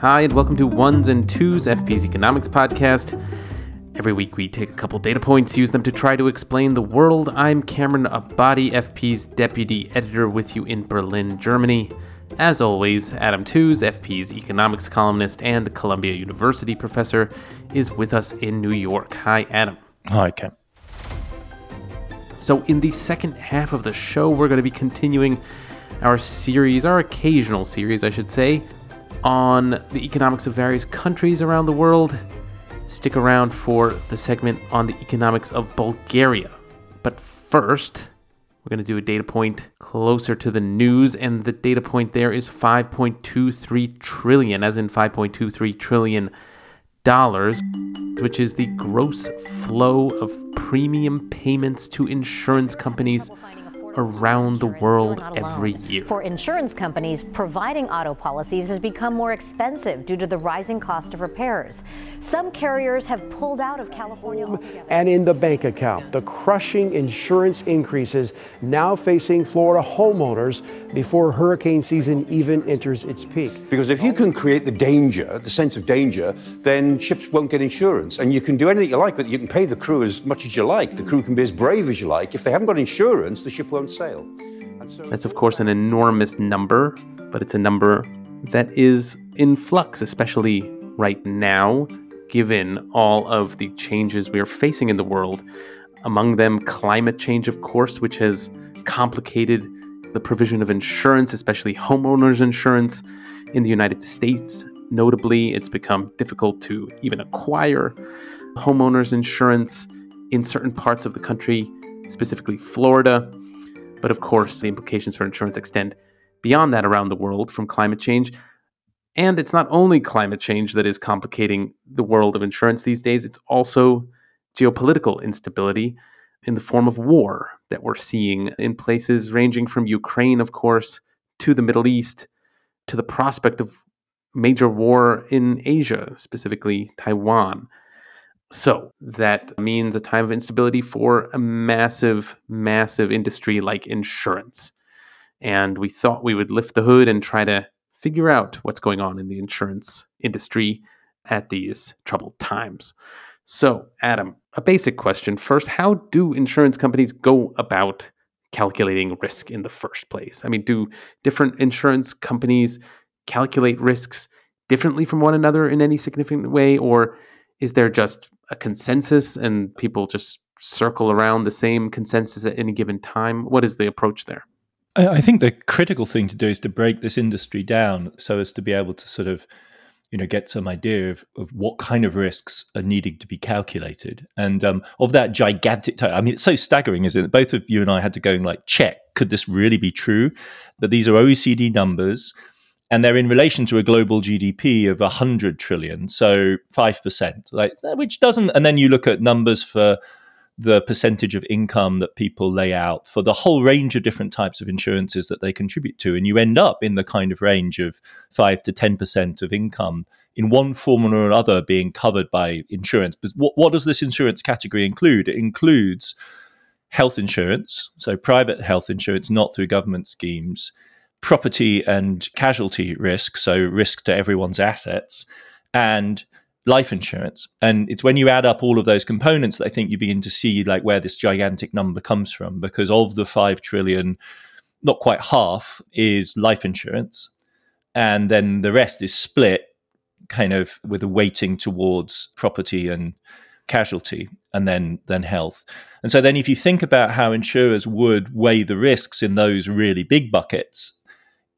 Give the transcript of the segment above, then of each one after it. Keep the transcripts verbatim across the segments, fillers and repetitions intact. Hi, and welcome to Ones and Twos, F P's Economics Podcast. Every week we take a couple data points, use them to try to explain the world. I'm Cameron Abadi, F P's Deputy Editor, with you in Berlin, Germany. As always, Adam Tooze, F P's Economics Columnist and Columbia University Professor, is with us in New York. Hi, Adam. Hi, Cam. So in the second half of the show, we're going to be continuing our series, our occasional series, I should say, on the economics of various countries around the world. Stick around for the segment on the economics of Bulgaria. But first, we're going to do a data point closer to the news, and the data point there is five point two three trillion, as in five point two three trillion dollars, which is the gross flow of premium payments to insurance companies around the world every year. For insurance companies, providing auto policies has become more expensive due to the rising cost of repairs. Some carriers have pulled out of California altogether. And in the bank account, the crushing insurance increases now facing Florida homeowners before hurricane season even enters its peak. Because if you can create the danger, the sense of danger, then ships won't get insurance. And you can do anything you like, but you can pay the crew as much as you like. The crew can be as brave as you like. If they haven't got insurance, the ship won't sale. So that's, of course, an enormous number, but it's a number that is in flux, especially right now, given all of the changes we are facing in the world. Among them, climate change, of course, which has complicated the provision of insurance, especially homeowners insurance in the United States. Notably, it's become difficult to even acquire homeowners insurance in certain parts of the country, specifically Florida. But of course, the implications for insurance extend beyond that around the world from climate change. And it's not only climate change that is complicating the world of insurance these days, it's also geopolitical instability in the form of war that we're seeing in places ranging from Ukraine, of course, to the Middle East, to the prospect of major war in Asia, specifically Taiwan. So that means a time of instability for a massive, massive industry like insurance. And we thought we would lift the hood and try to figure out what's going on in the insurance industry at these troubled times. So, Adam, a basic question first. How do insurance companies go about calculating risk in the first place? I mean, do different insurance companies calculate risks differently from one another in any significant way, or is there just a consensus and people just circle around the same consensus at any given time? What is the approach there? I think the critical thing to do is to break this industry down so as to be able to sort of, you know, get some idea of, of what kind of risks are needing to be calculated. And um, of that gigantic time, I mean, it's so staggering, isn't it? Both of you and I had to go and like check, could this really be true? But these are O E C D numbers, and they're in relation to a global G D P of one hundred trillion, so five percent, like, which doesn't... And then you look at numbers for the percentage of income that people lay out for the whole range of different types of insurances that they contribute to, and you end up in the kind of range of five to ten percent of income in one form or another being covered by insurance. But what, what does this insurance category include? It includes health insurance, so private health insurance, not through government schemes, property and casualty risk, so risk to everyone's assets, and life insurance. And it's when you add up all of those components that I think you begin to see like where this gigantic number comes from, because of the five trillion, not quite half is life insurance. And then the rest is split kind of with a weighting towards property and casualty, and then then health. And so then if you think about how insurers would weigh the risks in those really big buckets,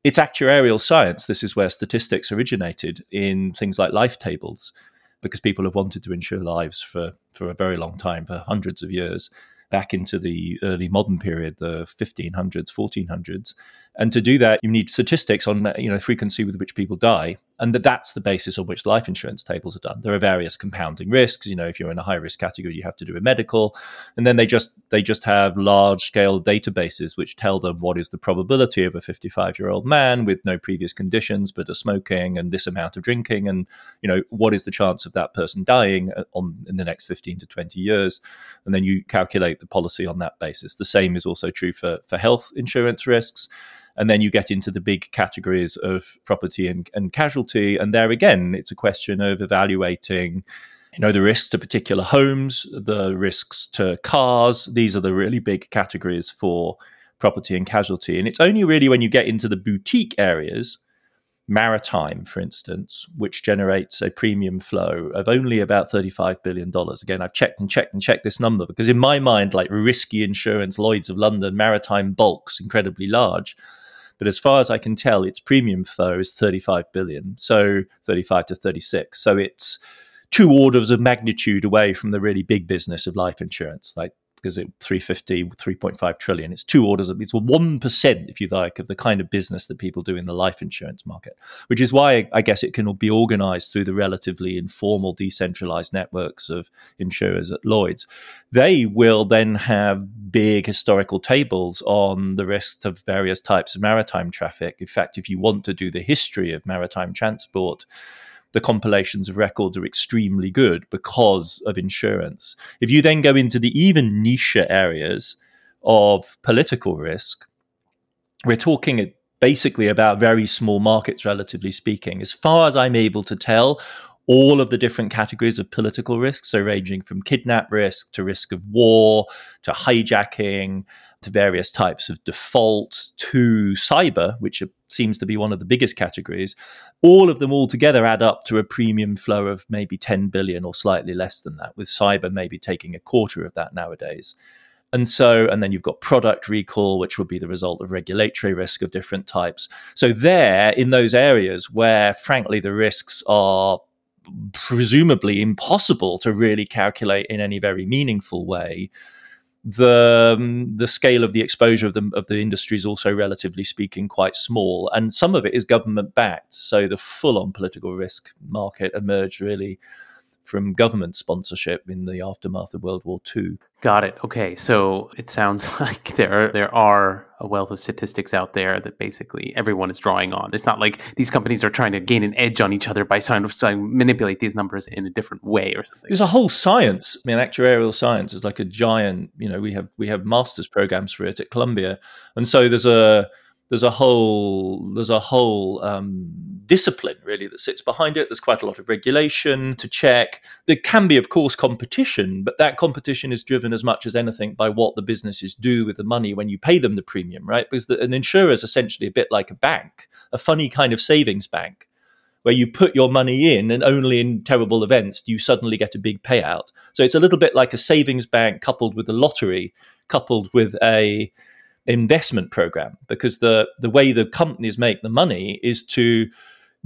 it's actuarial science. This is where statistics originated in things like life tables, because people have wanted to insure lives for, for a very long time, for hundreds of years. back into the early modern period, the fifteen hundreds, fourteen hundreds. And to do that, you need statistics on, you know, frequency with which people die. And that's the basis on which life insurance tables are done. There are various compounding risks. You know, if you're in a high risk category, you have to do a medical. And then they just they just have large scale databases which tell them what is the probability of a fifty-five year old man with no previous conditions, but is smoking and this amount of drinking. And, you know, what is the chance of that person dying on in the next fifteen to twenty years? And then you calculate the policy on that basis. The same is also true for, for health insurance risks. And then you get into the big categories of property and, and casualty. And there again, it's a question of evaluating, you know, the risks to particular homes, the risks to cars. These are the really big categories for property and casualty. And it's only really when you get into the boutique areas, maritime, for instance, which generates a premium flow of only about thirty-five billion dollars. Again, I've checked and checked and checked this number because in my mind, like risky insurance, Lloyd's of London, maritime bulks, incredibly large. But as far as I can tell, its premium flow is thirty-five billion, so thirty-five to thirty-six. So it's two orders of magnitude away from the really big business of life insurance, like because it's three fifty, three point five trillion. It's two orders of, it's one percent, if you like, of the kind of business that people do in the life insurance market, which is why I guess it can be organized through the relatively informal, decentralized networks of insurers at Lloyd's. They will then have big historical tables on the risks of various types of maritime traffic. In fact, if you want to do the history of maritime transport, the compilations of records are extremely good because of insurance. If you then go into the even niche areas of political risk, we're talking basically about very small markets, relatively speaking. As far as I'm able to tell, all of the different categories of political risks, so ranging from kidnap risk to risk of war to hijacking to various types of default to cyber, which seems to be one of the biggest categories, all of them all together add up to a premium flow of maybe ten billion or slightly less than that, with cyber maybe taking a quarter of that nowadays. And so, and then you've got product recall, which would be the result of regulatory risk of different types. So there, in those areas where, frankly, the risks are presumably impossible to really calculate in any very meaningful way, the um, the scale of the exposure of the of the industry is also, relatively speaking, quite small, and some of it is government backed. So the full on political risk market emerged really from government sponsorship in the aftermath of World War Two. Got it. Okay, so it sounds like there are, there are a wealth of statistics out there that basically everyone is drawing on. It's not like these companies are trying to gain an edge on each other by trying to manipulate these numbers in a different way or something. There's a whole science. I mean, actuarial science is like a giant. You know, we have we have master's programs for it at Columbia, and so there's a there's a whole there's a whole um, discipline really that sits behind it. There's quite a lot of regulation to check. There can be, of course, competition, but that competition is driven as much as anything by what the businesses do with the money when you pay them the premium, right? Because the, an insurer is essentially a bit like a bank, a funny kind of savings bank, where you put your money in and only in terrible events do you suddenly get a big payout. So it's a little bit like a savings bank coupled with a lottery, coupled with a investment program, because the the way the companies make the money is to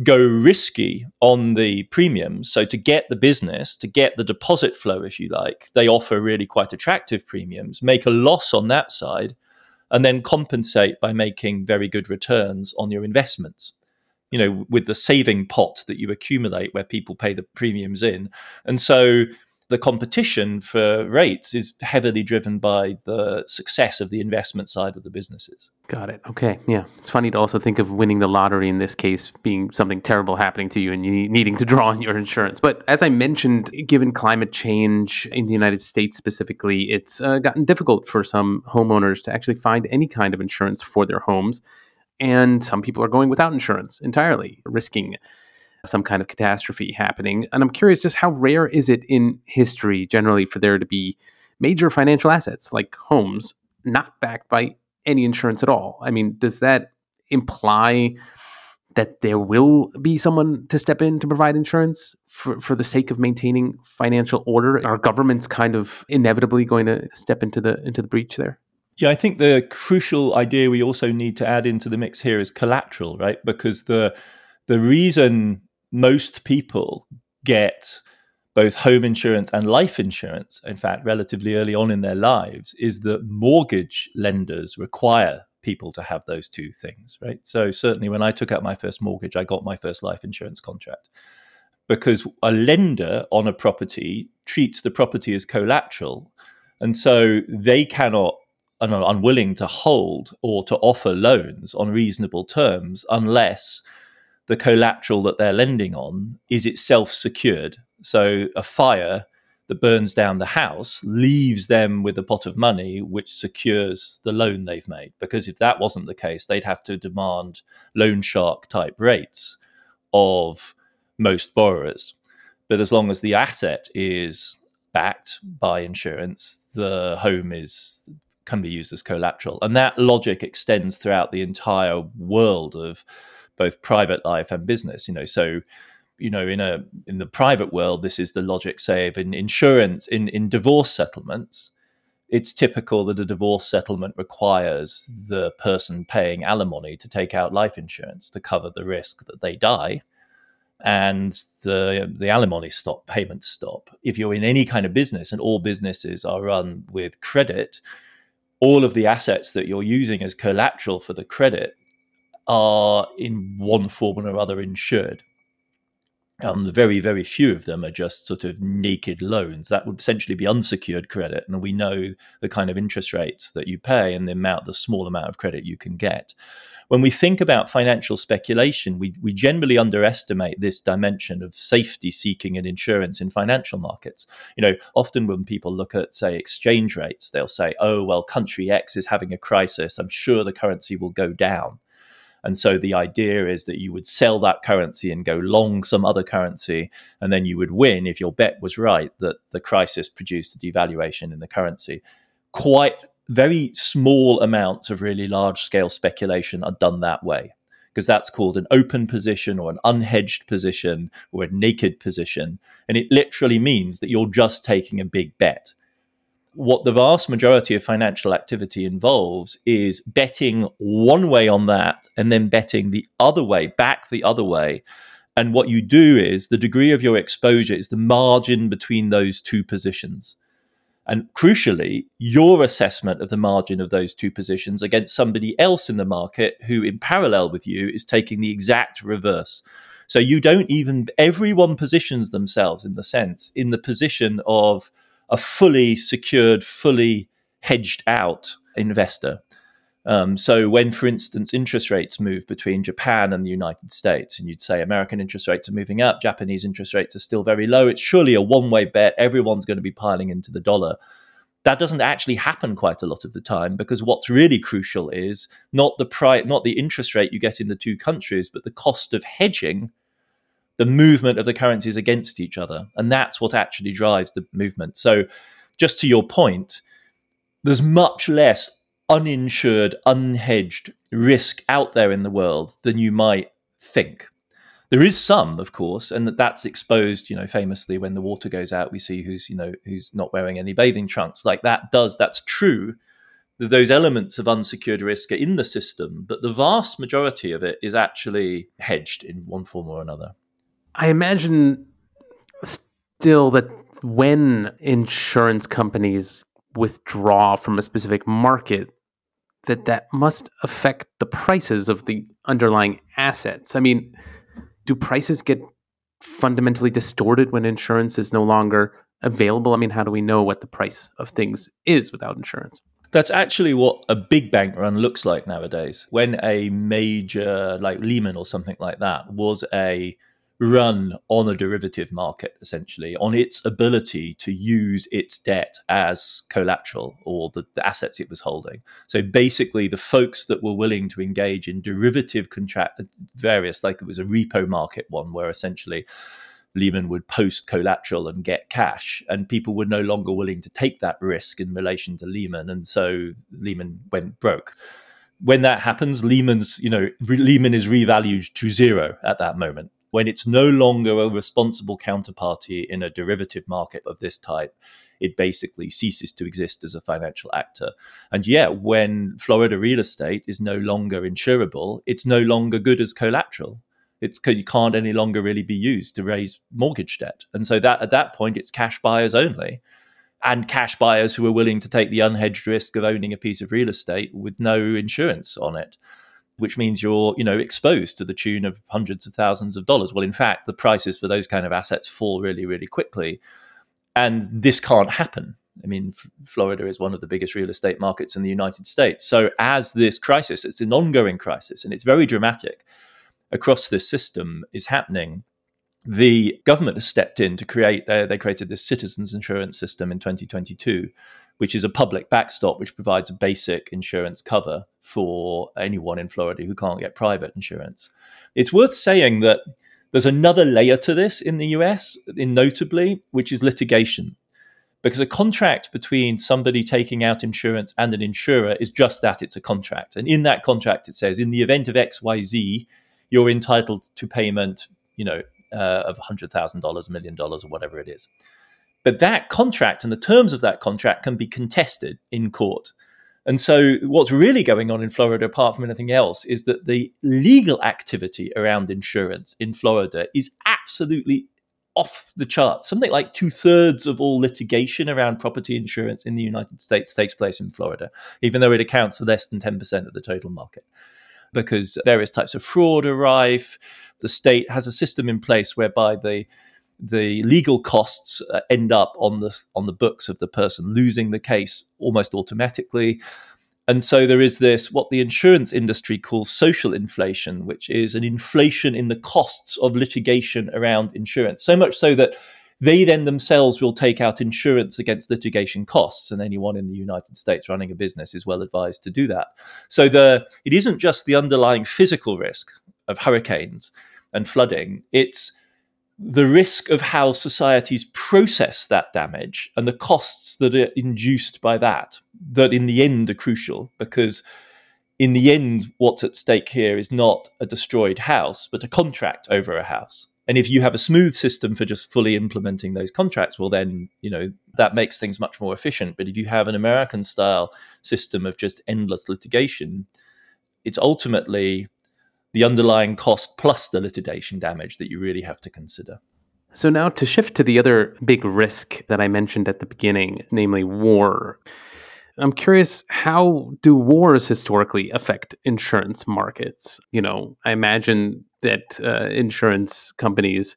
go risky on the premiums. So to get the business, to get the deposit flow, if you like, they offer really quite attractive premiums, make a loss on that side, and then compensate by making very good returns on your investments, you know, with the saving pot that you accumulate where people pay the premiums in. And so the competition for rates is heavily driven by the success of the investment side of the businesses. Got it. Okay. Yeah. It's funny to also think of winning the lottery in this case being something terrible happening to you and you needing to draw on your insurance. But as I mentioned, given climate change in the United States specifically, it's uh, gotten difficult for some homeowners to actually find any kind of insurance for their homes. And some people are going without insurance entirely, risking some kind of catastrophe happening. And I'm curious, just how rare is it in history generally for there to be major financial assets like homes not backed by any insurance at all? I mean, does that imply that there will be someone to step in to provide insurance for, for the sake of maintaining financial order? Are governments kind of inevitably going to step into the into the breach there? Yeah, I think the crucial idea we also need to add into the mix here is collateral, right? Because the the reason most people get both home insurance and life insurance, in fact, relatively early on in their lives, is that mortgage lenders require people to have those two things, right? So certainly when I took out my first mortgage, I got my first life insurance contract because a lender on a property treats the property as collateral. And so they cannot and are unwilling to hold or to offer loans on reasonable terms unless the collateral that they're lending on is itself secured. So a fire that burns down the house leaves them with a pot of money which secures the loan they've made. Because if that wasn't the case, they'd have to demand loan shark type rates of most borrowers. But as long as the asset is backed by insurance, the home is can be used as collateral. And that logic extends throughout the entire world of both private life and business. You know, so You know, in a in the private world, this is the logic, say, of in insurance, in, in divorce settlements. It's typical that a divorce settlement requires the person paying alimony to take out life insurance to cover the risk that they die, and the the alimony stop, payments stop. If you're in any kind of business, and all businesses are run with credit, all of the assets that you're using as collateral for the credit are in one form or other insured. Um, very, very few of them are just sort of naked loans. That would essentially be unsecured credit. And we know the kind of interest rates that you pay and the amount, the small amount of credit you can get. When we think about financial speculation, we, we generally underestimate this dimension of safety seeking and insurance in financial markets. You know, often when people look at, say, exchange rates, they'll say, oh, well, country X is having a crisis. I'm sure the currency will go down. And so the idea is that you would sell that currency and go long some other currency, and then you would win if your bet was right that the crisis produced a devaluation in the currency. Quite very small amounts of really large-scale speculation are done that way, because that's called an open position or an unhedged position or a naked position. And it literally means that you're just taking a big bet. What the vast majority of financial activity involves is betting one way on that and then betting the other way, back the other way. And what you do is the degree of your exposure is the margin between those two positions. And crucially, your assessment of the margin of those two positions against somebody else in the market who, in parallel with you, is taking the exact reverse. So you don't even, everyone positions themselves in the sense, in the position of a fully secured, fully hedged out investor. Um, so when, for instance, interest rates move between Japan and the United States, and you'd say American interest rates are moving up, Japanese interest rates are still very low, it's surely a one-way bet, everyone's going to be piling into the dollar. That doesn't actually happen quite a lot of the time, because what's really crucial is not the price, not the interest rate you get in the two countries, but the cost of hedging the movement of the currencies against each other. And that's what actually drives the movement. So just to your point, there's much less uninsured, unhedged risk out there in the world than you might think. There is some, of course, and that's exposed, you know, famously when the water goes out, we see who's, you know, who's not wearing any bathing trunks. Like that does, that's true. Those elements of unsecured risk are in the system, but the vast majority of it is actually hedged in one form or another. I imagine still that when insurance companies withdraw from a specific market, that that must affect the prices of the underlying assets. I mean, do prices get fundamentally distorted when insurance is no longer available? I mean, how do we know what the price of things is without insurance? That's actually what a big bank run looks like nowadays. When a major, like Lehman or something like that, was a run on a derivative market, essentially, on its ability to use its debt as collateral or the, the assets it was holding. So basically, the folks that were willing to engage in derivative contract, various, like it was a repo market one, where essentially Lehman would post collateral and get cash, and people were no longer willing to take that risk in relation to Lehman, and so Lehman went broke. When that happens, Lehman's, you know, re- Lehman is revalued to zero at that moment. When it's no longer a responsible counterparty in a derivative market of this type, it basically ceases to exist as a financial actor. And yeah, when Florida real estate is no longer insurable, it's no longer good as collateral. it's you can't any longer really be used to raise mortgage debt. And so that at that point, it's cash buyers only, and cash buyers who are willing to take the unhedged risk of owning a piece of real estate with no insurance on it, which means you're, you know, exposed to the tune of hundreds of thousands of dollars. Well, in fact, the prices for those kind of assets fall really, really quickly. And this can't happen. I mean, F- Florida is one of the biggest real estate markets in the United States. So as this crisis, it's an ongoing crisis, and it's very dramatic across this system, is happening, the government has stepped in to create, uh, they created this citizens insurance system in twenty twenty-two, which is a public backstop, which provides a basic insurance cover for anyone in Florida who can't get private insurance. It's worth saying that there's another layer to this in the U S, in notably, which is litigation. Because a contract between somebody taking out insurance and an insurer is just that, it's a contract. And in that contract, it says, in the event of X Y Z, you're entitled to payment, you know, uh, of one hundred thousand dollars, a million dollars, or whatever it is. But that contract and the terms of that contract can be contested in court. And so what's really going on in Florida, apart from anything else, is that the legal activity around insurance in Florida is absolutely off the charts. Something like two-thirds of all litigation around property insurance in the United States takes place in Florida, even though it accounts for less than ten percent of the total market, because various types of fraud are rife. The state has a system in place whereby the the legal costs end up on the on the books of the person losing the case almost automatically. And so there is this, what the insurance industry calls social inflation, which is an inflation in the costs of litigation around insurance, so much so that they then themselves will take out insurance against litigation costs, and anyone in the United States running a business is well advised to do that. So the it isn't just the underlying physical risk of hurricanes and flooding, it's the risk of how societies process that damage and the costs that are induced by that, that in the end are crucial, because in the end, what's at stake here is not a destroyed house, but a contract over a house. And if you have a smooth system for just fully implementing those contracts, well, then, you know, that makes things much more efficient. But if you have an American style system of just endless litigation, it's ultimately the underlying cost plus the litigation damage that you really have to consider. So now to shift to the other big risk that I mentioned at the beginning, namely war. I'm curious, how do wars historically affect insurance markets? You know, I imagine that uh, insurance companies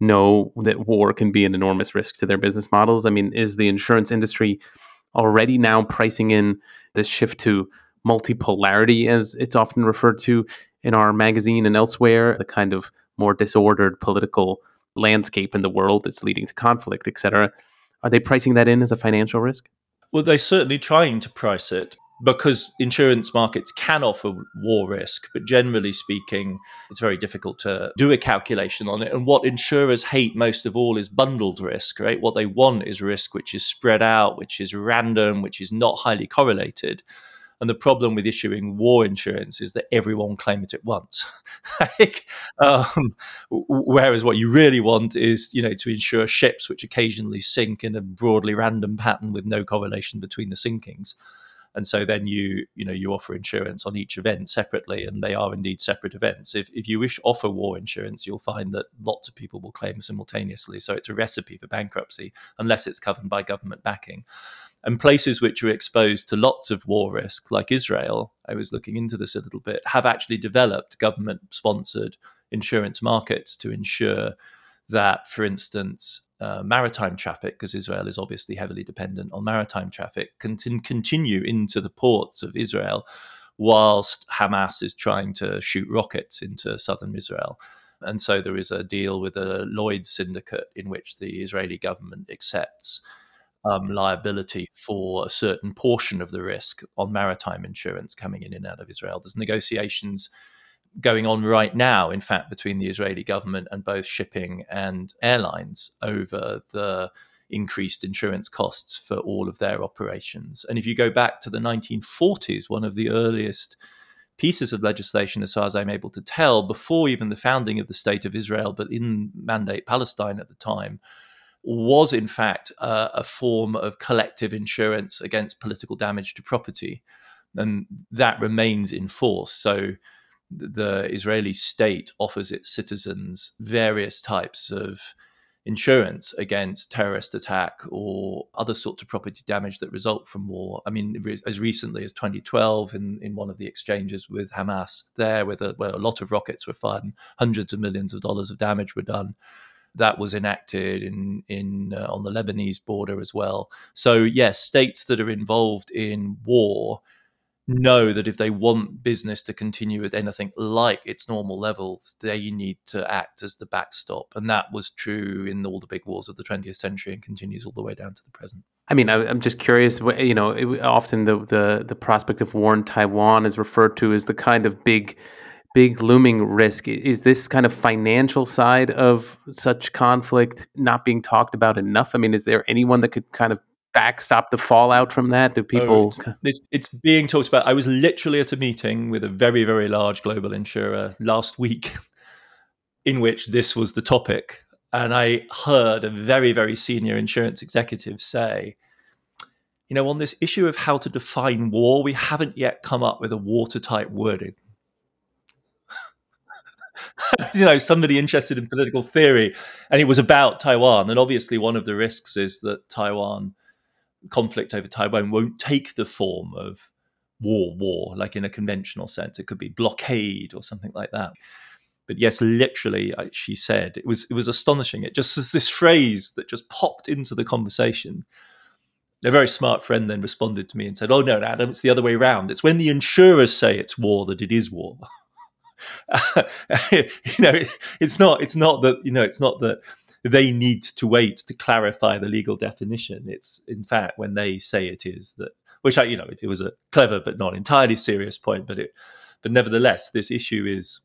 know that war can be an enormous risk to their business models. I mean, is the insurance industry already now pricing in this shift to multipolarity, as it's often referred to in our magazine and elsewhere, the kind of more disordered political landscape in the world that's leading to conflict, et cetera? Are they pricing that in as a financial risk? Well, they're certainly trying to price it, because insurance markets can offer war risk, but generally speaking, it's very difficult to do a calculation on it. And what insurers hate most of all is bundled risk, right? What they want is risk which is spread out, which is random, which is not highly correlated. And the problem with issuing war insurance is that everyone claims it at once. like, um, whereas what you really want is, you know, to insure ships which occasionally sink in a broadly random pattern with no correlation between the sinkings. And so then you, you know, you offer insurance on each event separately, and they are indeed separate events. If if you wish offer war insurance, you'll find that lots of people will claim simultaneously. So it's a recipe for bankruptcy unless it's covered by government backing. And places which are exposed to lots of war risk, like Israel, I was looking into this a little bit, have actually developed government-sponsored insurance markets to ensure that, for instance, uh, maritime traffic, because Israel is obviously heavily dependent on maritime traffic, can t- continue into the ports of Israel whilst Hamas is trying to shoot rockets into southern Israel. And so there is a deal with a Lloyd's syndicate in which the Israeli government accepts Um, liability for a certain portion of the risk on maritime insurance coming in and out of Israel. There's negotiations going on right now, in fact, between the Israeli government and both shipping and airlines over the increased insurance costs for all of their operations. And if you go back to the nineteen forties, one of the earliest pieces of legislation, as far as I'm able to tell, before even the founding of the State of Israel, but in Mandate Palestine at the time, was in fact uh, a form of collective insurance against political damage to property. And that remains in force. So the Israeli state offers its citizens various types of insurance against terrorist attack or other sorts of property damage that result from war. I mean, as recently as twenty twelve, in, in one of the exchanges with Hamas there, where, the, where a lot of rockets were fired and hundreds of millions of dollars of damage were done, that was enacted in, in uh, on the Lebanese border as well. So, yes, states that are involved in war know that if they want business to continue at anything like its normal levels, they need to act as the backstop. And that was true in all the big wars of the twentieth century and continues all the way down to the present. I mean, I, I'm just curious, you know, it, often the, the, the prospect of war in Taiwan is referred to as the kind of big, big looming risk. Is this kind of financial side of such conflict not being talked about enough? I mean, is there anyone that could kind of backstop the fallout from that? Do people? Oh, it's, it's being talked about. I was literally at a meeting with a very, very large global insurer last week in which this was the topic. And I heard a very, very senior insurance executive say, you know, on this issue of how to define war, we haven't yet come up with a watertight wording. You know, somebody interested in political theory, and it was about Taiwan. And obviously one of the risks is that Taiwan conflict over Taiwan won't take the form of war, war, like in a conventional sense. It could be blockade or something like that. But yes, literally, she said, it was it was astonishing. It just was this phrase that just popped into the conversation. A very smart friend then responded to me and said, oh, no, Adam, it's the other way around. It's when the insurers say it's war that it is war. you know, it, it's not it's not that, you know, it's not that they need to wait to clarify the legal definition. It's, in fact, when they say it is that, which, I, you know, it, it was a clever but not entirely serious point, but it, but nevertheless, this issue is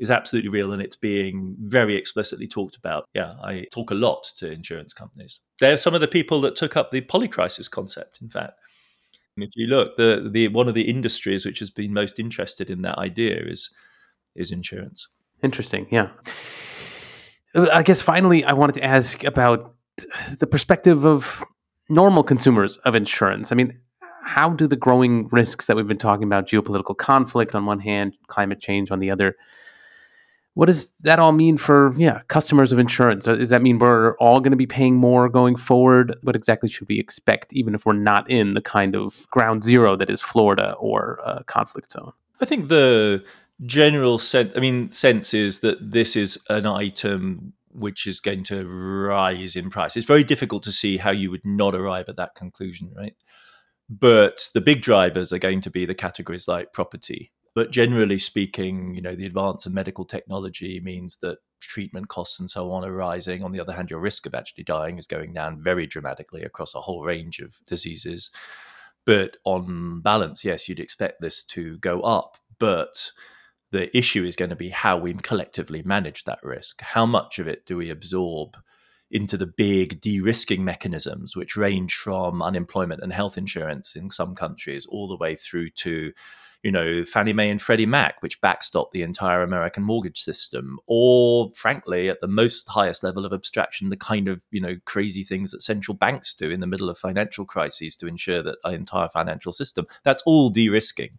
is absolutely real and it's being very explicitly talked about. Yeah, I talk a lot to insurance companies. They're some of the people that took up the polycrisis concept, in fact. And if you look, the the one of the industries which has been most interested in that idea is is insurance. Interesting, yeah. I guess finally, I wanted to ask about the perspective of normal consumers of insurance. I mean, how do the growing risks that we've been talking about, geopolitical conflict on one hand, climate change on the other, what does that all mean for, yeah, customers of insurance? Does that mean we're all going to be paying more going forward? What exactly should we expect, even if we're not in the kind of ground zero that is Florida or a conflict zone? I think the general sense, I mean, sense is that this is an item which is going to rise in price. It's very difficult to see how you would not arrive at that conclusion, right? But the big drivers are going to be the categories like property. But generally speaking, you know, the advance of medical technology means that treatment costs and so on are rising. On the other hand, your risk of actually dying is going down very dramatically across a whole range of diseases. But on balance, yes, you'd expect this to go up. But the issue is going to be how we collectively manage that risk. How much of it do we absorb into the big de-risking mechanisms, which range from unemployment and health insurance in some countries all the way through to, you know, Fannie Mae and Freddie Mac, which backstop the entire American mortgage system, or frankly, at the most highest level of abstraction, the kind of, you know, crazy things that central banks do in the middle of financial crises to ensure that our entire financial system, that's all de-risking,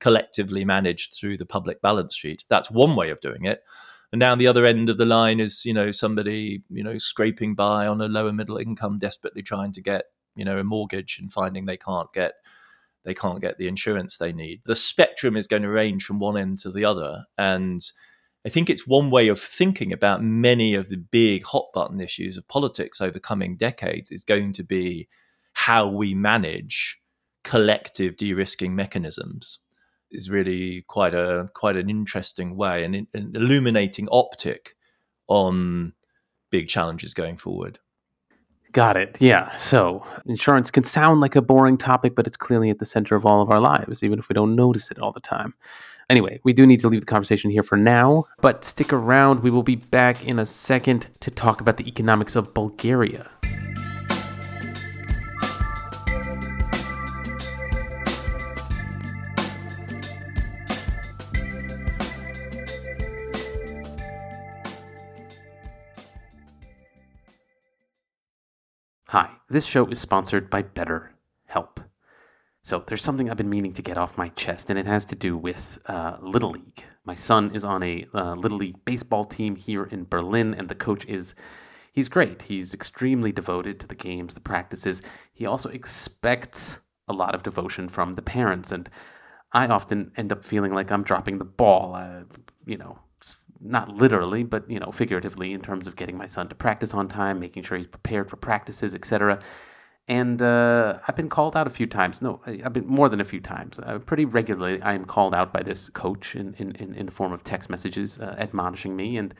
collectively managed through the public balance sheet. That's one way of doing it. And now the other end of the line is, you know, somebody, you know, scraping by on a lower middle income, desperately trying to get, you know, a mortgage and finding they can't get, they can't get the insurance they need. The spectrum is going to range from one end to the other. And I think it's one way of thinking about many of the big hot button issues of politics over coming decades is going to be how we manage collective de-risking mechanisms. Is really quite a quite an interesting way and an illuminating optic on big challenges going forward. Got it. Yeah. So insurance can sound like a boring topic, but it's clearly at the center of all of our lives, even if we don't notice it all the time. Anyway, we do need to leave the conversation here for now, but stick around. We will be back in a second to talk about the economics of Bulgaria. Hi, this show is sponsored by BetterHelp. So there's something I've been meaning to get off my chest, and it has to do with uh, Little League. My son is on a uh, Little League baseball team here in Berlin, and the coach is, he's great. He's extremely devoted to the games, the practices. He also expects a lot of devotion from the parents, and I often end up feeling like I'm dropping the ball, uh, you know, not literally, but, you know, figuratively, in terms of getting my son to practice on time, making sure he's prepared for practices, et cetera. And uh, I've been called out a few times. No, I've been more than a few times. Uh, pretty regularly, I am called out by this coach in, in, in the form of text messages uh, admonishing me. And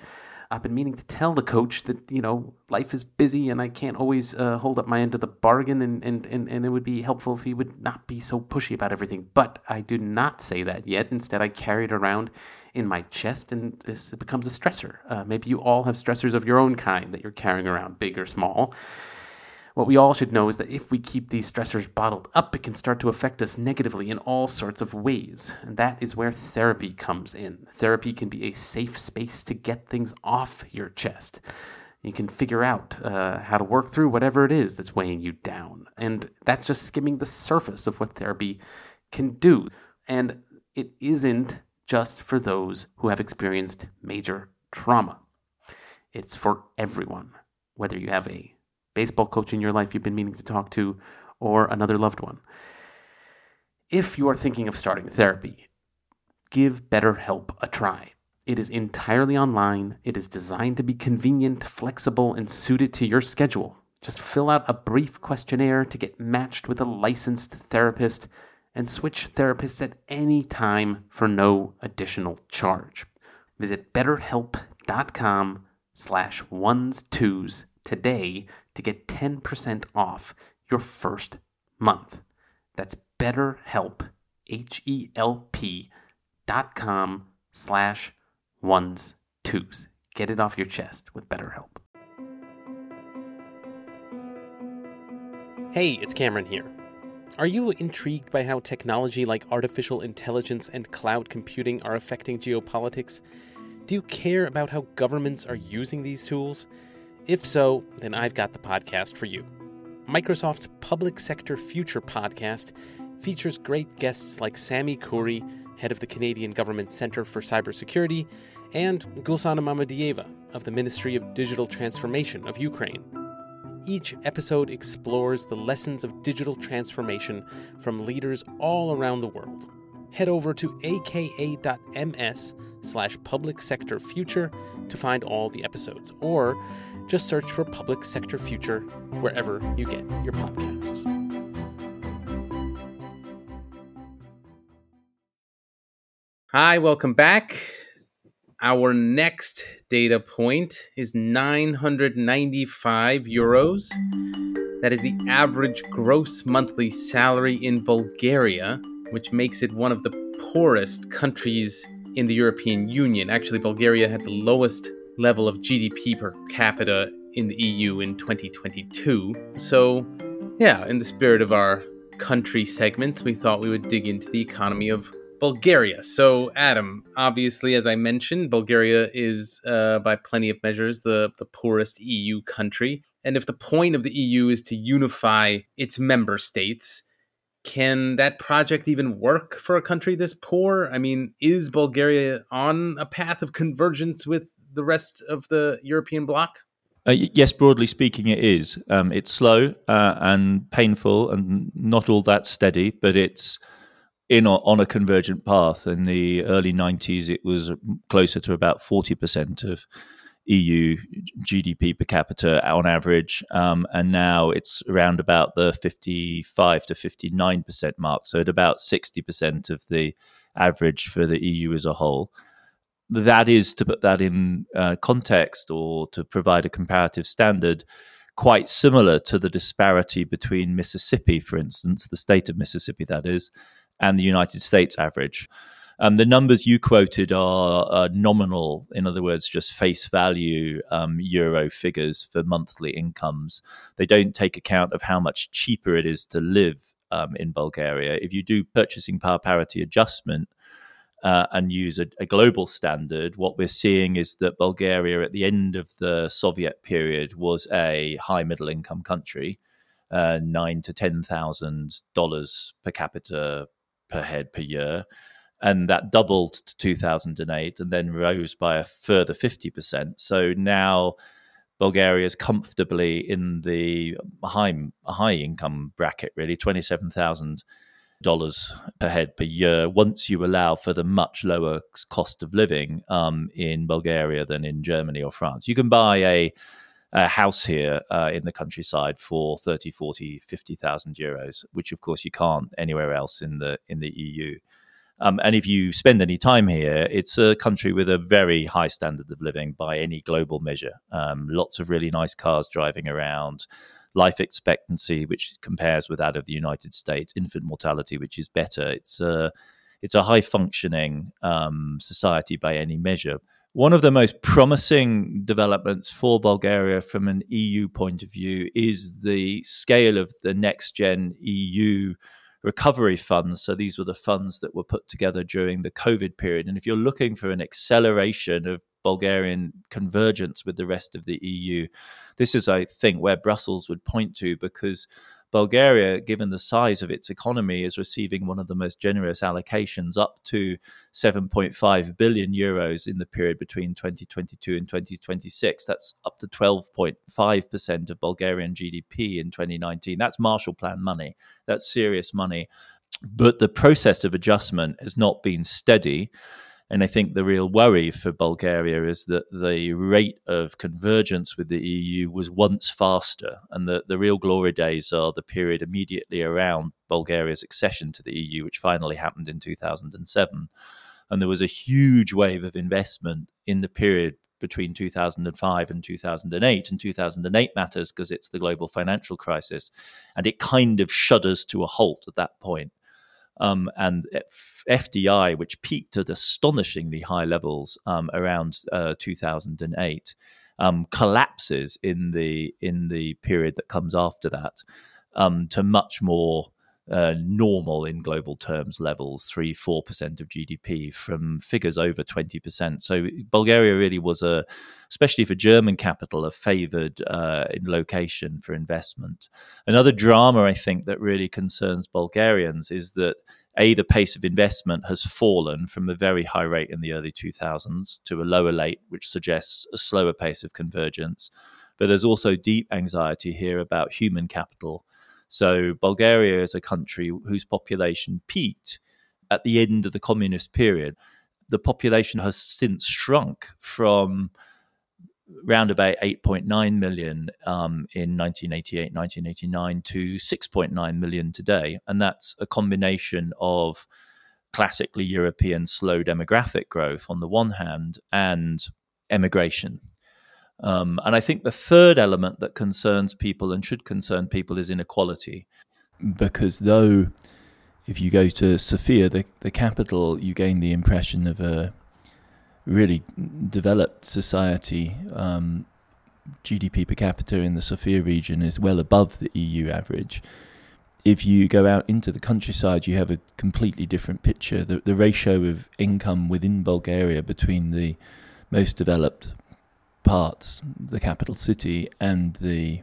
I've been meaning to tell the coach that, you know, life is busy and I can't always uh, hold up my end of the bargain. And, and, and, and it would be helpful if he would not be so pushy about everything. But I do not say that yet. Instead, I carry it around in my chest, and this becomes a stressor. Uh, maybe you all have stressors of your own kind that you're carrying around, big or small. What we all should know is that if we keep these stressors bottled up, it can start to affect us negatively in all sorts of ways. And that is where therapy comes in. Therapy can be a safe space to get things off your chest. You can figure out uh, how to work through whatever it is that's weighing you down. And that's just skimming the surface of what therapy can do. And it isn't just for those who have experienced major trauma. It's for everyone, whether you have a baseball coach in your life you've been meaning to talk to, or another loved one. If you are thinking of starting therapy, give BetterHelp a try. It is entirely online. It is designed to be convenient, flexible, and suited to your schedule. Just fill out a brief questionnaire to get matched with a licensed therapist, and switch therapists at any time for no additional charge. Visit betterhelp.com slash ones twos today to get ten percent off your first month. That's BetterHelp, H E L P, dot com slash ones twos. Get it off your chest with BetterHelp. Hey, it's Cameron here. Are you intrigued by how technology like artificial intelligence and cloud computing are affecting geopolitics? Do you care about how governments are using these tools? If so, then I've got the podcast for you. Microsoft's Public Sector Future podcast features great guests like Sami Khoury, head of the Canadian Government Centre for Cybersecurity, and Gulsana Mamadieva of the Ministry of Digital Transformation of Ukraine. Each episode explores the lessons of digital transformation from leaders all around the world. Head over to aka.ms slash public sector future to find all the episodes, or just search for Public Sector Future wherever you get your podcasts. Hi, welcome back. Our next data point is nine hundred ninety-five euros. That is the average gross monthly salary in Bulgaria, which makes it one of the poorest countries in the European Union. Actually, Bulgaria had the lowest level of G D P per capita in the E U in twenty twenty-two. So, yeah, in the spirit of our country segments, we thought we would dig into the economy of Bulgaria. So, Adam, obviously, as I mentioned, Bulgaria is, uh, by plenty of measures, the, the poorest E U country. And if the point of the E U is to unify its member states, can that project even work for a country this poor? I mean, is Bulgaria on a path of convergence with the rest of the European bloc? Uh, yes, broadly speaking, it is. Um, it's slow uh, and painful and not all that steady, but it's in or on a convergent path. In the early nineties, it was closer to about forty percent of E U G D P per capita on average, um, and now it's around about the fifty-five to fifty-nine percent mark, so at about sixty percent of the average for the E U as a whole. That is, to put that in uh, context or to provide a comparative standard, quite similar to the disparity between Mississippi, for instance, the state of Mississippi, that is, and the United States average. Um, the numbers you quoted are uh, nominal, in other words, just face value um, euro figures for monthly incomes. They don't take account of how much cheaper it is to live um, in Bulgaria. If you do purchasing power parity adjustment uh, and use a, a global standard, what we're seeing is that Bulgaria at the end of the Soviet period was a high middle income country, uh, nine to ten thousand dollars per capita per head per year. and that doubled to two thousand eight and then rose by a further fifty percent. So now Bulgaria is comfortably in the high high income bracket, really, twenty-seven thousand dollars per head per year, once you allow for the much lower cost of living um, in Bulgaria than in Germany or France. You can buy a, a house here uh, in the countryside for thirty, forty, fifty thousand euros, which of course you can't anywhere else in the in the E U. Um, and if you spend any time here, it's a country with a very high standard of living by any global measure. Um, lots of really nice cars driving around, life expectancy, which compares with that of the United States, infant mortality, which is better. It's a, it's a high-functioning um, society by any measure. One of the most promising developments for Bulgaria from an E U point of view is the scale of the next-gen E U recovery funds. So these were the funds that were put together during the COVID period. And if you're looking for an acceleration of Bulgarian convergence with the rest of the E U, this is, I think, where Brussels would point to, because Bulgaria, given the size of its economy, is receiving one of the most generous allocations, up to seven point five billion euros in the period between twenty twenty-two and twenty twenty-six. That's up to twelve point five percent of Bulgarian G D P in twenty nineteen. That's Marshall Plan money. That's serious money. But the process of adjustment has not been steady. And I think the real worry for Bulgaria is that the rate of convergence with the E U was once faster. And the, the real glory days are the period immediately around Bulgaria's accession to the E U, which finally happened in two thousand seven. And there was a huge wave of investment in the period between two thousand five and two thousand eight. And two thousand eight matters because it's the global financial crisis. And it kind of shudders to a halt at that point. Um, and F- FDI, which peaked at astonishingly high levels um, around uh, two thousand eight, um, collapses in the in the period that comes after that um, to much more uh, normal in global terms levels, three four percent of G D P, from figures over twenty percent. So Bulgaria really was a, especially for German capital, a favoured uh, in location for investment. Another drama I think that really concerns Bulgarians is that a the pace of investment has fallen from a very high rate in the early two thousands to a lower rate, which suggests a slower pace of convergence. But there's also deep anxiety here about human capital. So Bulgaria is a country whose population peaked at the end of the communist period. The population has since shrunk from round about eight point nine million um, in nineteen eighty-eight, nineteen eighty-nine to six point nine million today. And that's a combination of classically European slow demographic growth on the one hand and emigration. Um, and I think the third element that concerns people and should concern people is inequality. Because though if you go to Sofia, the, the capital, you gain the impression of a really developed society. Um, G D P per capita in the Sofia region is well above the E U average. If you go out into the countryside, you have a completely different picture. The, the ratio of income within Bulgaria between the most developed parts, the capital city, and the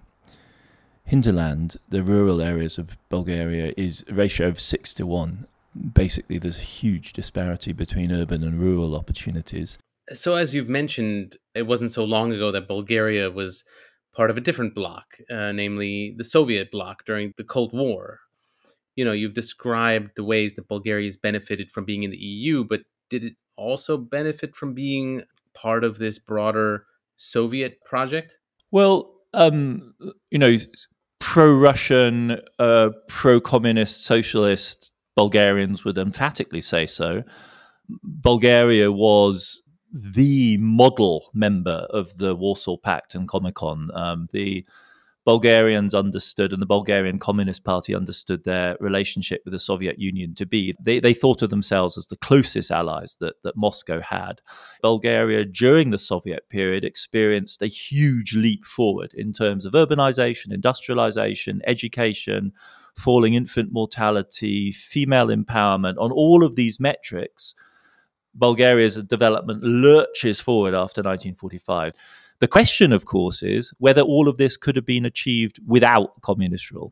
hinterland, the rural areas of Bulgaria, is a ratio of six to one. Basically, there's a huge disparity between urban and rural opportunities. So as you've mentioned, it wasn't so long ago that Bulgaria was part of a different bloc, uh, namely the Soviet bloc during the Cold War. You know, you've described the ways that Bulgaria has benefited from being in the E U, but did it also benefit from being part of this broader Soviet project? Well, um, you know, pro-Russian, uh, pro-communist, socialist Bulgarians would emphatically say so. Bulgaria was the model member of the Warsaw Pact and Comecon. Um, the Bulgarians understood, and the Bulgarian Communist Party understood, their relationship with the Soviet Union to be, they, they thought of themselves as the closest allies that, that Moscow had. Bulgaria, during the Soviet period, experienced a huge leap forward in terms of urbanization, industrialization, education, falling infant mortality, female empowerment. On all of these metrics, Bulgaria's development lurches forward after nineteen forty-five. The question, of course, is whether all of this could have been achieved without communist rule.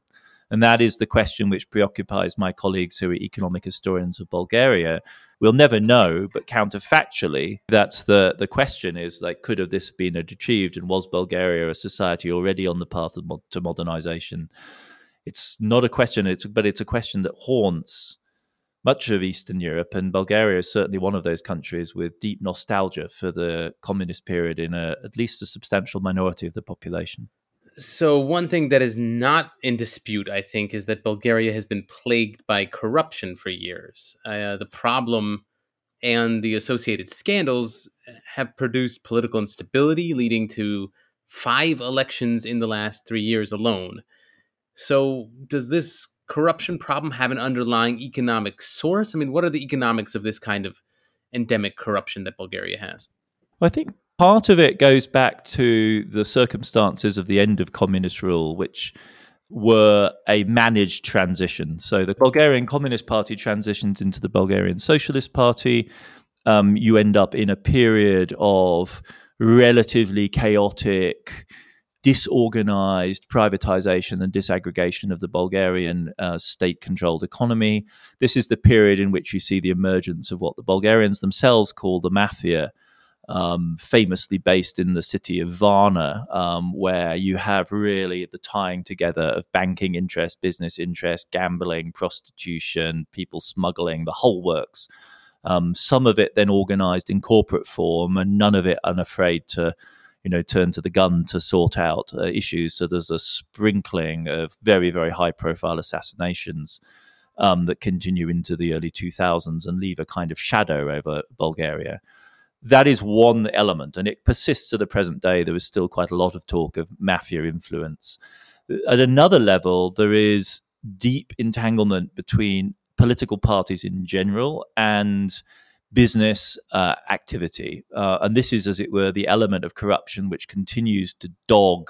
And that is the question which preoccupies my colleagues who are economic historians of Bulgaria. We'll never know, but counterfactually, that's the, the question is, like, could have this been achieved? And was Bulgaria a society already on the path of mod- to modernization? It's not a question, it's, but it's a question that haunts much of Eastern Europe, and Bulgaria is certainly one of those countries with deep nostalgia for the communist period in a, at least a substantial minority of the population. So one thing that is not in dispute, I think, is that Bulgaria has been plagued by corruption for years. Uh, the problem and the associated scandals have produced political instability, leading to five elections in the last three years alone. So does this corruption problem have an underlying economic source? I mean, what are the economics of this kind of endemic corruption that Bulgaria has? Well, I think part of it goes back to the circumstances of the end of communist rule, which were a managed transition. So the Bulgarian Communist Party transitions into the Bulgarian Socialist Party. Um, you end up in a period of relatively chaotic, disorganized privatization and disaggregation of the Bulgarian uh, state-controlled economy. This is the period in which you see the emergence of what the Bulgarians themselves call the mafia, um, famously based in the city of Varna, um, where you have really the tying together of banking interest, business interest, gambling, prostitution, people smuggling, the whole works. Um, some of it then organized in corporate form, and none of it unafraid to you know, turn to the gun to sort out uh, issues. So there's a sprinkling of very, very high-profile assassinations um, that continue into the early two thousands and leave a kind of shadow over Bulgaria. That is one element, and it persists to the present day. There is still quite a lot of talk of mafia influence. At another level, there is deep entanglement between political parties in general and business uh, activity. Uh, and this is, as it were, the element of corruption which continues to dog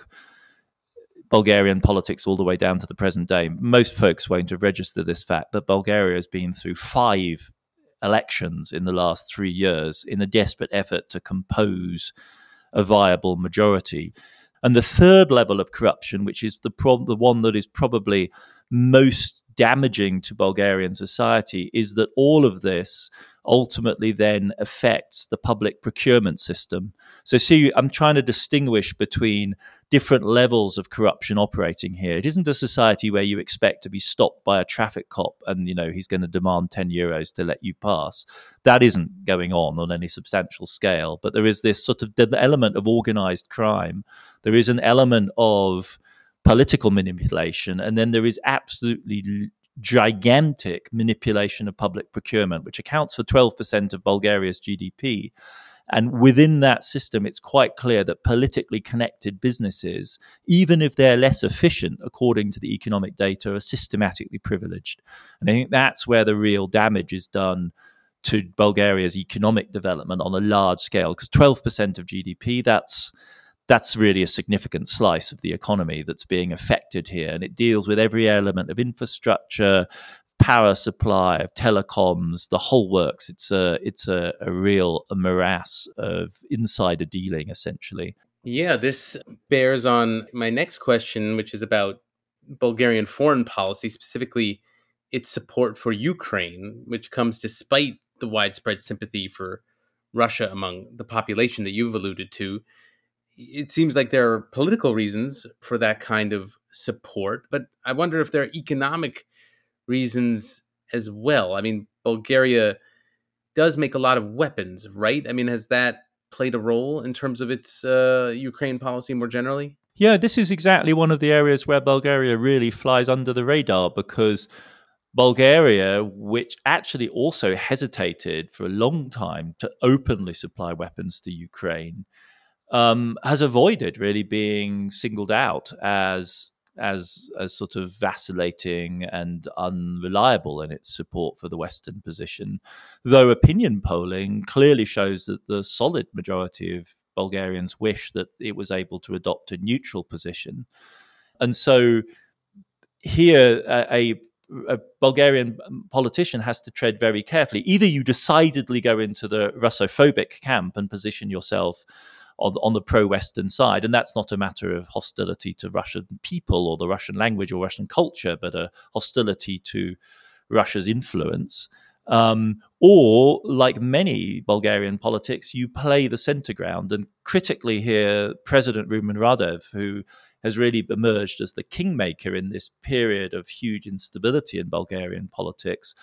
Bulgarian politics all the way down to the present day. Most folks won't have registered this fact, but Bulgaria has been through five elections in the last three years in a desperate effort to compose a viable majority. And the third level of corruption, which is the prob- the one that is probably most damaging to Bulgarian society, is that all of this ultimately then affects the public procurement system. So see, I'm trying to distinguish between different levels of corruption operating here. It isn't a society where you expect to be stopped by a traffic cop and, you know, he's going to demand ten euros to let you pass. That isn't going on on any substantial scale, but there is this sort of element of organized crime. There is an element of political manipulation, and then there is absolutely gigantic manipulation of public procurement, which accounts for twelve percent of Bulgaria's G D P. And within that system, it's quite clear that politically connected businesses, even if they're less efficient according to the economic data, are systematically privileged. And I think that's where the real damage is done to Bulgaria's economic development on a large scale, because twelve percent of G D P, that's That's really a significant slice of the economy that's being affected here. And it deals with every element of infrastructure, power supply, of telecoms, the whole works. It's a it's a, a real morass of insider dealing, essentially. Yeah, this bears on my next question, which is about Bulgarian foreign policy, specifically its support for Ukraine, which comes despite the widespread sympathy for Russia among the population that you've alluded to. It seems like there are political reasons for that kind of support, but I wonder if there are economic reasons as well. I mean, Bulgaria does make a lot of weapons, right? I mean, has that played a role in terms of its uh, Ukraine policy more generally? Yeah, this is exactly one of the areas where Bulgaria really flies under the radar, because Bulgaria, which actually also hesitated for a long time to openly supply weapons to Ukraine, Um, has avoided really being singled out as as as sort of vacillating and unreliable in its support for the Western position, though opinion polling clearly shows that the solid majority of Bulgarians wish that it was able to adopt a neutral position. And so here, a, a a Bulgarian politician has to tread very carefully. Either you decidedly go into the Russophobic camp and position yourself on, on the pro-Western side. And that's not a matter of hostility to Russian people or the Russian language or Russian culture, but a hostility to Russia's influence. Um, or, like many Bulgarian politics, you play the center ground. And critically here, President Rumen Radev, who has really emerged as the kingmaker in this period of huge instability in Bulgarian politics,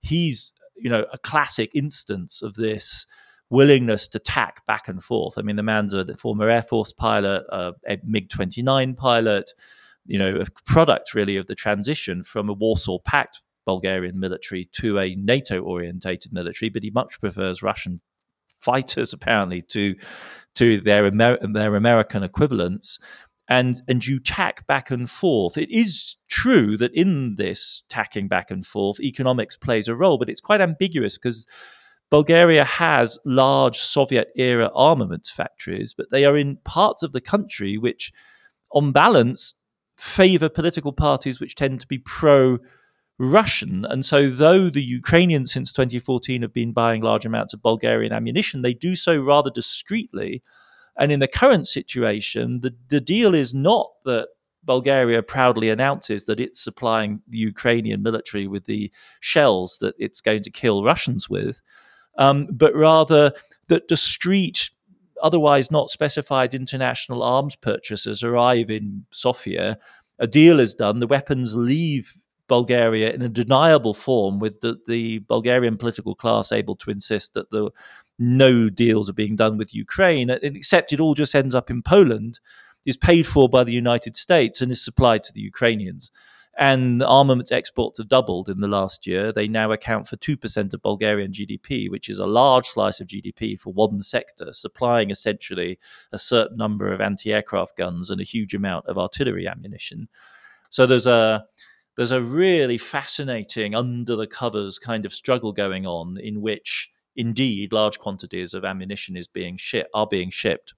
he's, you know, a classic instance of this willingness to tack back and forth. I mean, the man's a former Air Force pilot, a MiG twenty-nine pilot, you know, a product really of the transition from a Warsaw Pact Bulgarian military to a NATO-orientated military, but he much prefers Russian fighters, apparently, to to their Amer- their American equivalents, and and you tack back and forth. It is true that in this tacking back and forth, economics plays a role, but it's quite ambiguous because Bulgaria has large Soviet-era armaments factories, but they are in parts of the country which, on balance, favor political parties which tend to be pro Russian. And so though the Ukrainians since twenty fourteen have been buying large amounts of Bulgarian ammunition, they do so rather discreetly. And in the current situation, the, the deal is not that Bulgaria proudly announces that it's supplying the Ukrainian military with the shells that it's going to kill Russians with, um, but rather that discreet, otherwise not specified international arms purchasers arrive in Sofia, a deal is done, the weapons leave Bulgaria in a deniable form, with the, the Bulgarian political class able to insist that the no deals are being done with Ukraine, except it all just ends up in Poland, is paid for by the United States and is supplied to the Ukrainians. And armaments exports have doubled in the last year. They now account for two percent of Bulgarian G D P, which is a large slice of G D P for one sector, supplying essentially a certain number of anti-aircraft guns and a huge amount of artillery ammunition. So there's a There's a really fascinating under-the-covers kind of struggle going on, in which, indeed, large quantities of ammunition is being shi- are being shipped,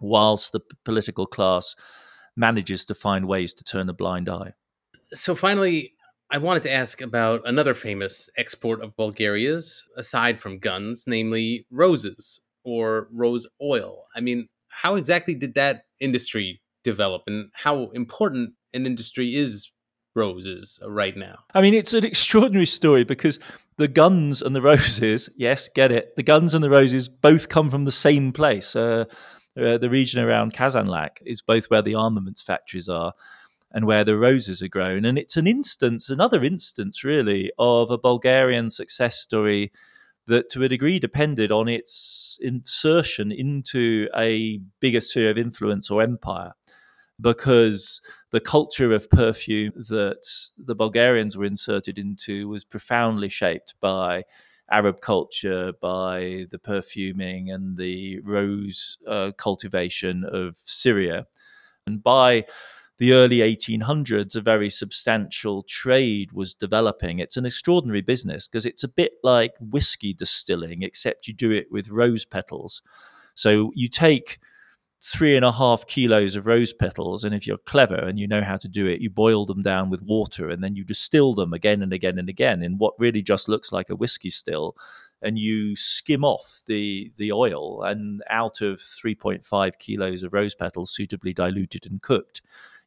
whilst the p- political class manages to find ways to turn a blind eye. So finally, I wanted to ask about another famous export of Bulgaria's, aside from guns, namely roses or rose oil. I mean, how exactly did that industry develop, and how important an industry is roses right now? I mean, it's an extraordinary story because the guns and the roses, yes, get it. The guns and the roses both come from the same place. Uh, uh, the region around Kazanlak is both where the armaments factories are and where the roses are grown. And it's an instance, another instance really, of a Bulgarian success story that to a degree depended on its insertion into a bigger sphere of influence or empire. Because the culture of perfume that the Bulgarians were inserted into was profoundly shaped by Arab culture, by the perfuming and the rose uh, cultivation of Syria. And by the early eighteen hundreds, a very substantial trade was developing. It's an extraordinary business because it's a bit like whiskey distilling, except you do it with rose petals. So you take three and a half kilos of rose petals, and if you're clever and you know how to do it, you boil them down with water and then you distill them again and again and again in what really just looks like a whiskey still, and you skim off the the oil, and out of three point five kilos of rose petals suitably diluted and cooked,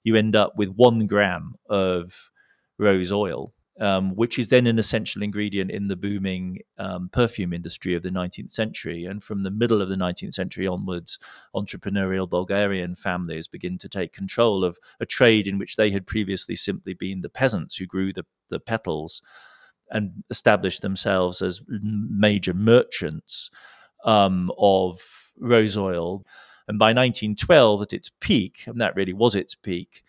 you end up with one gram of rose oil, um, which is then an essential ingredient in the booming um, perfume industry of the nineteenth century. And from the middle of the nineteenth century onwards, entrepreneurial Bulgarian families begin to take control of a trade in which they had previously simply been the peasants who grew the, the petals, and established themselves as major merchants um, of rose oil. And by nineteen twelve, at its peak, and that really was its peak,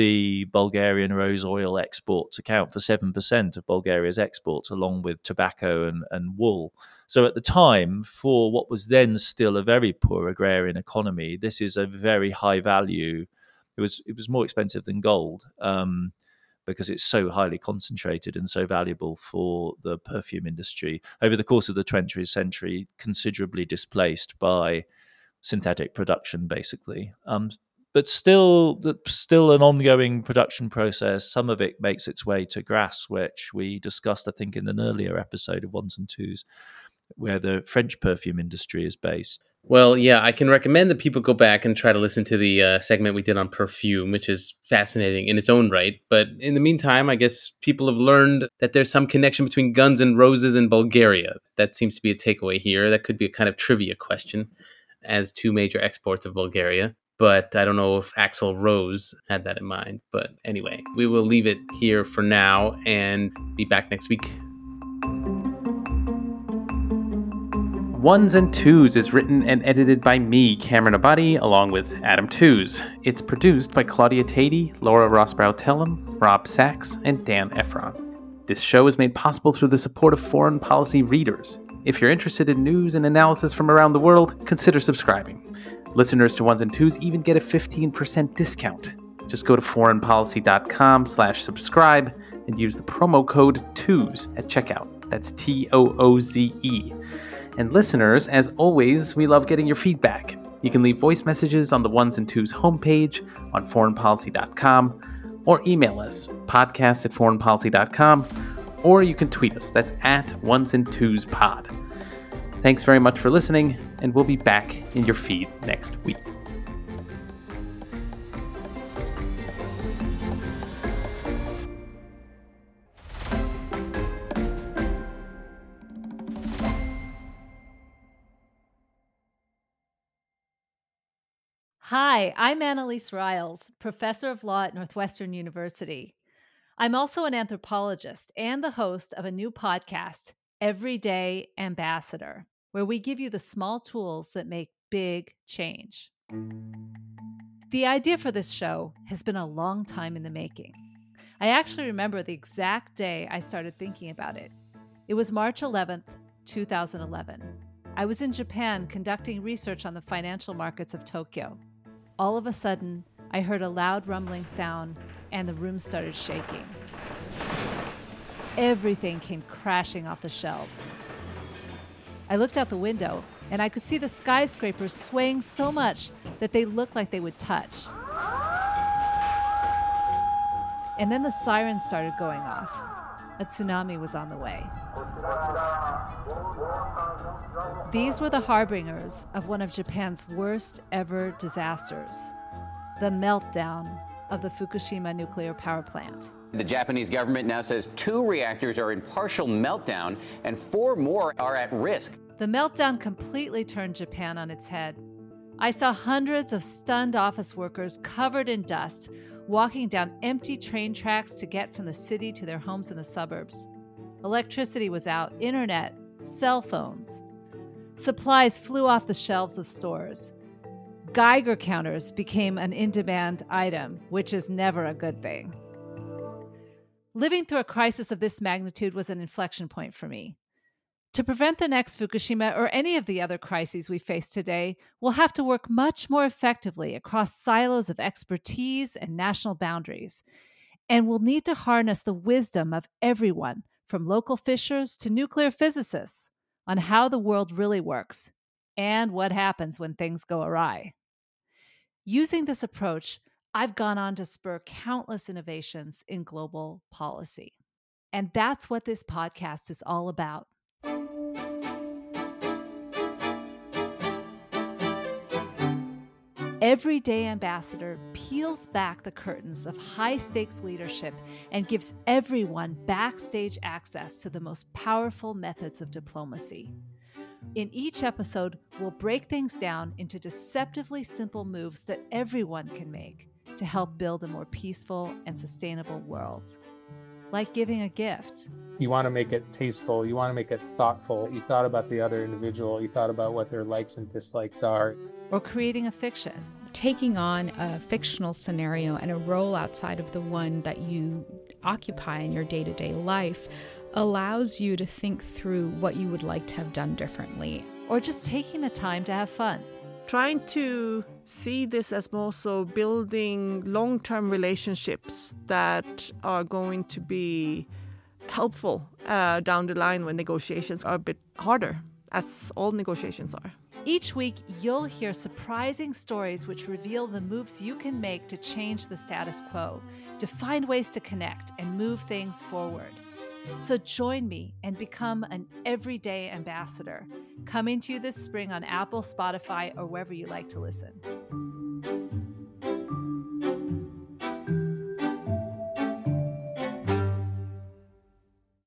the Bulgarian rose oil exports account for seven percent of Bulgaria's exports, along with tobacco and, and wool. So at the time, for what was then still a very poor agrarian economy, this is a very high value. It was it was more expensive than gold um, because it's so highly concentrated and so valuable for the perfume industry. Over the course of the twentieth century, considerably displaced by synthetic production, basically. Um, But still, still an ongoing production process. Some of it makes its way to grass, which we discussed, I think, in an earlier episode of Ones and Twos, where the French perfume industry is based. Well, yeah, I can recommend that people go back and try to listen to the uh, segment we did on perfume, which is fascinating in its own right. But in the meantime, I guess people have learned that there's some connection between Guns N' Roses and Bulgaria. That seems to be a takeaway here. That could be a kind of trivia question as two major exports of Bulgaria. But I don't know if Axl Rose had that in mind. But anyway, we will leave it here for now and be back next week. Ones and Twos is written and edited by me, Cameron Abadi, along with Adam Tooze. It's produced by Claudia Tatey, Laura Rossbrow-Tellum, Rob Sachs, and Dan Efron. This show is made possible through the support of Foreign Policy readers. If you're interested in news and analysis from around the world, consider subscribing. Listeners to Ones and Twos even get a fifteen percent discount. Just go to foreign policy dot com slash subscribe and use the promo code TOOZE at checkout. That's T O O Z E. And listeners, as always, we love getting your feedback. You can leave voice messages on the Ones and Twos homepage on foreign policy dot com or email us, podcast at foreign policy dot com, or you can tweet us. That's at Ones and Twos Pod. Thanks very much for listening, and we'll be back in your feed next week. Hi, I'm Annalise Riles, professor of law at Northwestern University. I'm also an anthropologist and the host of a new podcast, Everyday Ambassador, where we give you the small tools that make big change. The idea for this show has been a long time in the making. I actually remember the exact day I started thinking about it. It was March eleventh, two thousand eleven. I was in Japan conducting research on the financial markets of Tokyo. All of a sudden, I heard a loud rumbling sound and the room started shaking. Everything came crashing off the shelves. I looked out the window and I could see the skyscrapers swaying so much that they looked like they would touch. And then the sirens started going off. A tsunami was on the way. These were the harbingers of one of Japan's worst ever disasters, the meltdown of the Fukushima nuclear power plant. The Japanese government now says two reactors are in partial meltdown and four more are at risk. The meltdown completely turned Japan on its head. I saw hundreds of stunned office workers covered in dust walking down empty train tracks to get from the city to their homes in the suburbs. Electricity was out, internet, cell phones. Supplies flew off the shelves of stores. Geiger counters became an in-demand item, which is never a good thing. Living through a crisis of this magnitude was an inflection point for me. To prevent the next Fukushima or any of the other crises we face today, we'll have to work much more effectively across silos of expertise and national boundaries. And we'll need to harness the wisdom of everyone, from local fishers to nuclear physicists, on how the world really works and what happens when things go awry. Using this approach, I've gone on to spur countless innovations in global policy. And that's what this podcast is all about. Everyday Ambassador peels back the curtains of high-stakes leadership and gives everyone backstage access to the most powerful methods of diplomacy. In each episode, we'll break things down into deceptively simple moves that everyone can make to help build a more peaceful and sustainable world. Like giving a gift. You want to make it tasteful. You want to make it thoughtful. You thought about the other individual. You thought about what their likes and dislikes are. Or creating a fiction. Taking on a fictional scenario and a role outside of the one that you occupy in your day-to-day life allows you to think through what you would like to have done differently. Or just taking the time to have fun. Trying to see this as more so building long-term relationships that are going to be helpful uh, down the line when negotiations are a bit harder, as all negotiations are. Each week, you'll hear surprising stories which reveal the moves you can make to change the status quo, to find ways to connect and move things forward. So join me and become an everyday ambassador, coming to you this spring on Apple, Spotify, or wherever you like to listen.